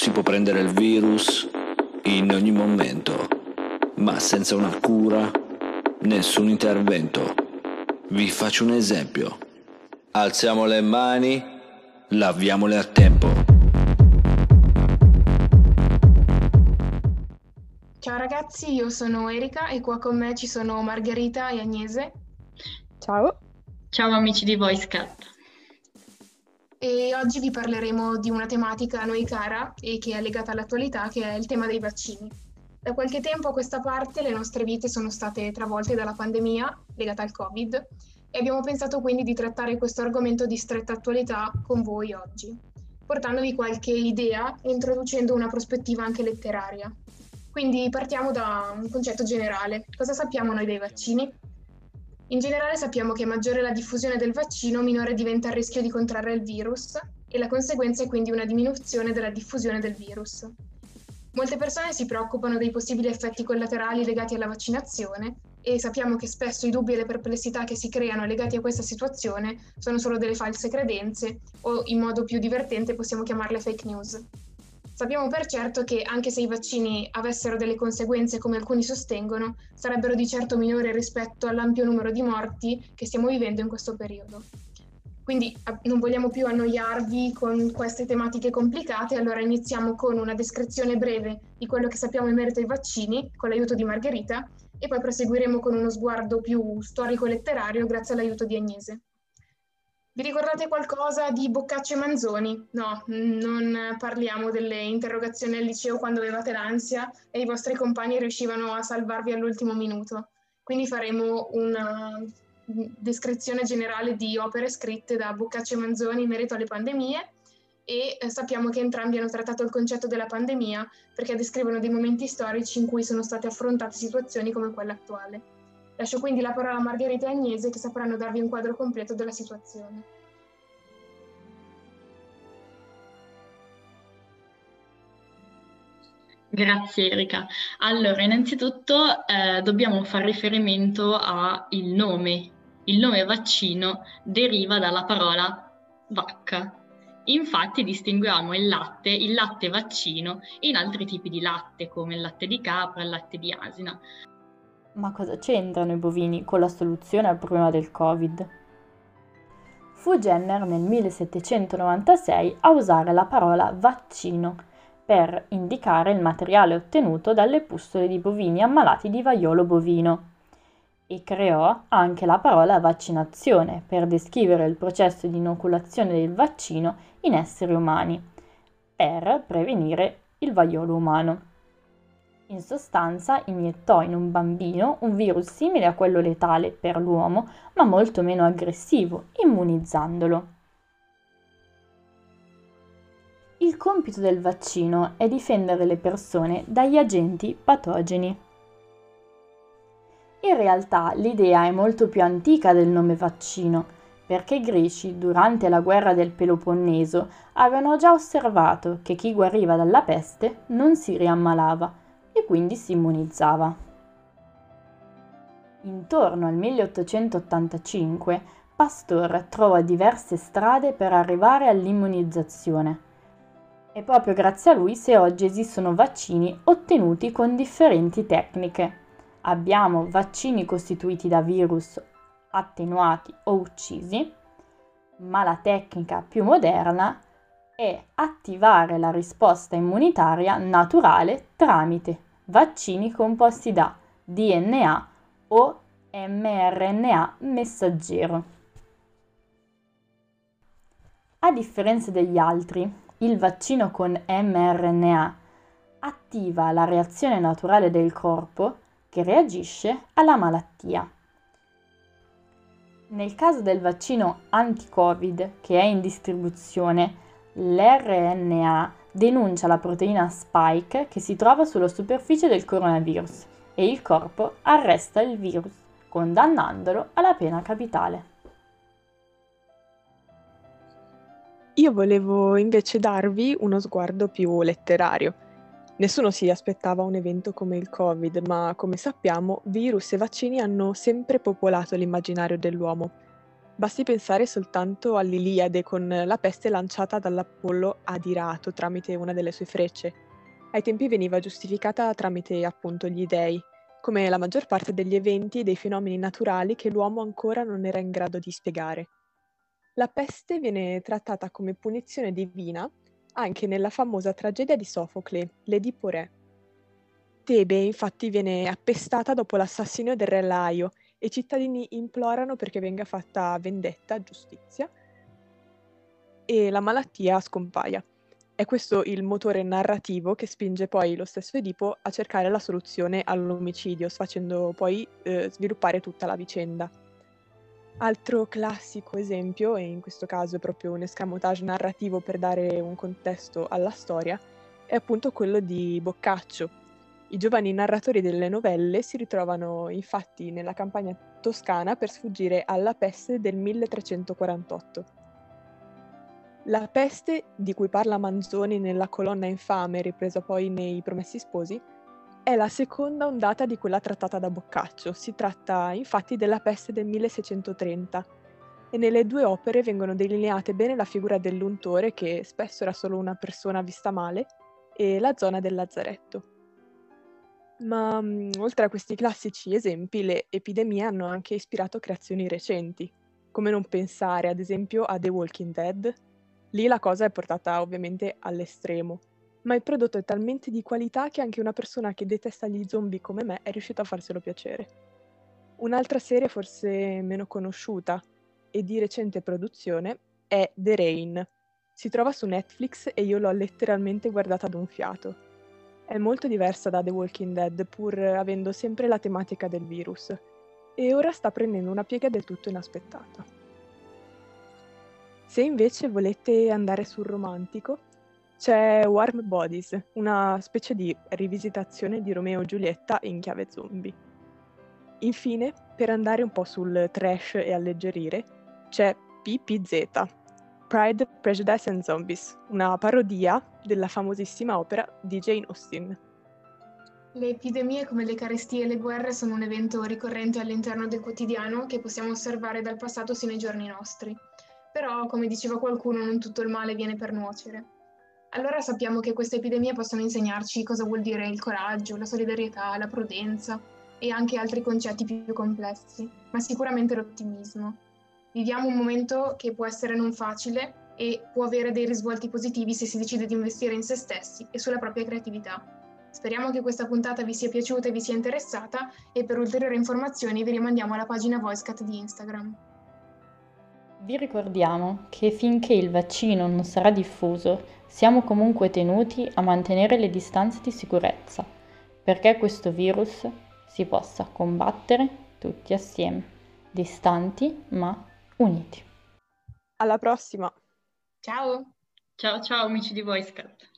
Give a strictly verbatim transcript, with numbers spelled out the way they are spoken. si può prendere il virus in ogni momento, ma senza una cura, nessun intervento. Vi faccio un esempio. Alziamo le mani, laviamole a tempo. Ciao ragazzi, io sono Erika e qua con me ci sono Margherita e Agnese. Ciao. Ciao amici di VoiceCat. E oggi vi parleremo di una tematica a noi cara e che è legata all'attualità, che è il tema dei vaccini. Da qualche tempo a questa parte le nostre vite sono state travolte dalla pandemia legata al Covid e abbiamo pensato quindi di trattare questo argomento di stretta attualità con voi oggi, portandovi qualche idea e introducendo una prospettiva anche letteraria. Quindi partiamo da un concetto generale. Cosa sappiamo noi dei vaccini? In generale sappiamo che maggiore la diffusione del vaccino, minore diventa il rischio di contrarre il virus e la conseguenza è quindi una diminuzione della diffusione del virus. Molte persone si preoccupano dei possibili effetti collaterali legati alla vaccinazione e sappiamo che spesso i dubbi e le perplessità che si creano legati a questa situazione sono solo delle false credenze o, in modo più divertente, possiamo chiamarle fake news. Sappiamo per certo che, anche se i vaccini avessero delle conseguenze come alcuni sostengono, sarebbero di certo minori rispetto all'ampio numero di morti che stiamo vivendo in questo periodo. Quindi non vogliamo più annoiarvi con queste tematiche complicate, allora iniziamo con una descrizione breve di quello che sappiamo in merito ai vaccini, con l'aiuto di Margherita, e poi proseguiremo con uno sguardo più storico-letterario grazie all'aiuto di Agnese. Vi ricordate qualcosa di Boccaccio e Manzoni? No, non parliamo delle interrogazioni al liceo quando avevate l'ansia e i vostri compagni riuscivano a salvarvi all'ultimo minuto. Quindi faremo una descrizione generale di opere scritte da Boccaccio e Manzoni in merito alle pandemie e sappiamo che entrambi hanno trattato il concetto della pandemia perché descrivono dei momenti storici in cui sono state affrontate situazioni come quella attuale. Lascio quindi la parola a Margherita e Agnese che sapranno darvi un quadro completo della situazione. Grazie Erika. Allora, innanzitutto eh, dobbiamo fare riferimento al nome. Il nome vaccino deriva dalla parola vacca. Infatti distinguiamo il latte, il latte vaccino, in altri tipi di latte come il latte di capra, il latte di asina. Ma cosa c'entrano i bovini con la soluzione al problema del Covid? Fu Jenner nel millesettecentonovantasei a usare la parola vaccino per indicare il materiale ottenuto dalle pustole di bovini ammalati di vaiolo bovino e creò anche la parola vaccinazione per descrivere il processo di inoculazione del vaccino in esseri umani per prevenire il vaiolo umano. In sostanza iniettò in un bambino un virus simile a quello letale per l'uomo, ma molto meno aggressivo, immunizzandolo. Il compito del vaccino è difendere le persone dagli agenti patogeni. In realtà l'idea è molto più antica del nome vaccino, perché i greci, durante la guerra del Peloponneso, avevano già osservato che chi guariva dalla peste non si riammalava, e quindi si immunizzava. Intorno al milleottocentottantacinque Pasteur trova diverse strade per arrivare all'immunizzazione. È proprio grazie a lui se oggi esistono vaccini ottenuti con differenti tecniche. Abbiamo vaccini costituiti da virus attenuati o uccisi, ma la tecnica più moderna è attivare la risposta immunitaria naturale tramite vaccini composti da D N A o mRNA messaggero. A differenza degli altri, il vaccino con mRNA attiva la reazione naturale del corpo che reagisce alla malattia. Nel caso del vaccino anti-Covid che è in distribuzione, l'R N A denuncia la proteina spike che si trova sulla superficie del coronavirus e il corpo arresta il virus, condannandolo alla pena capitale. Io volevo invece darvi uno sguardo più letterario. Nessuno si aspettava un evento come il Covid, ma come sappiamo, virus e vaccini hanno sempre popolato l'immaginario dell'uomo. Basti pensare soltanto all'Iliade con la peste lanciata dall'Apollo adirato tramite una delle sue frecce. Ai tempi veniva giustificata tramite appunto gli dei, come la maggior parte degli eventi e dei fenomeni naturali che l'uomo ancora non era in grado di spiegare. La peste viene trattata come punizione divina anche nella famosa tragedia di Sofocle, l'Edipo Re. Tebe infatti viene appestata dopo l'assassinio del re Laio, e i cittadini implorano perché venga fatta vendetta, giustizia, e la malattia scompaia. È questo il motore narrativo che spinge poi lo stesso Edipo a cercare la soluzione all'omicidio, facendo poi eh, sviluppare tutta la vicenda. Altro classico esempio, e in questo caso è proprio un escamotage narrativo per dare un contesto alla storia, è appunto quello di Boccaccio. I giovani narratori delle novelle si ritrovano infatti nella campagna toscana per sfuggire alla peste del milletrecentoquarantotto. La peste, di cui parla Manzoni nella colonna infame ripresa poi nei Promessi Sposi, è la seconda ondata di quella trattata da Boccaccio. Si tratta infatti della peste del milleseicentotrenta e nelle due opere vengono delineate bene la figura dell'untore, che spesso era solo una persona vista male, e la zona del lazzaretto. Ma oltre a questi classici esempi, le epidemie hanno anche ispirato creazioni recenti. Come non pensare, ad esempio, a The Walking Dead? Lì la cosa è portata ovviamente all'estremo, ma il prodotto è talmente di qualità che anche una persona che detesta gli zombie come me è riuscita a farselo piacere. Un'altra serie forse meno conosciuta e di recente produzione è The Rain. Si trova su Netflix e io l'ho letteralmente guardata ad un fiato. È molto diversa da The Walking Dead, pur avendo sempre la tematica del virus, e ora sta prendendo una piega del tutto inaspettata. Se invece volete andare sul romantico, c'è Warm Bodies, una specie di rivisitazione di Romeo e Giulietta in chiave zombie. Infine, per andare un po' sul trash e alleggerire, c'è P P Z. Pride, Prejudice and Zombies, una parodia della famosissima opera di Jane Austen. Le epidemie, come le carestie e le guerre, sono un evento ricorrente all'interno del quotidiano che possiamo osservare dal passato sino ai giorni nostri. Però, come diceva qualcuno, non tutto il male viene per nuocere. Allora sappiamo che queste epidemie possono insegnarci cosa vuol dire il coraggio, la solidarietà, la prudenza e anche altri concetti più complessi, ma sicuramente l'ottimismo. Viviamo un momento che può essere non facile e può avere dei risvolti positivi se si decide di investire in se stessi e sulla propria creatività. Speriamo che questa puntata vi sia piaciuta e vi sia interessata, e per ulteriori informazioni vi rimandiamo alla pagina VoiceCat di Instagram. Vi ricordiamo che finché il vaccino non sarà diffuso, siamo comunque tenuti a mantenere le distanze di sicurezza, perché questo virus si possa combattere tutti assieme, distanti ma uniti. Alla prossima. Ciao. Ciao ciao amici di VoiceCat.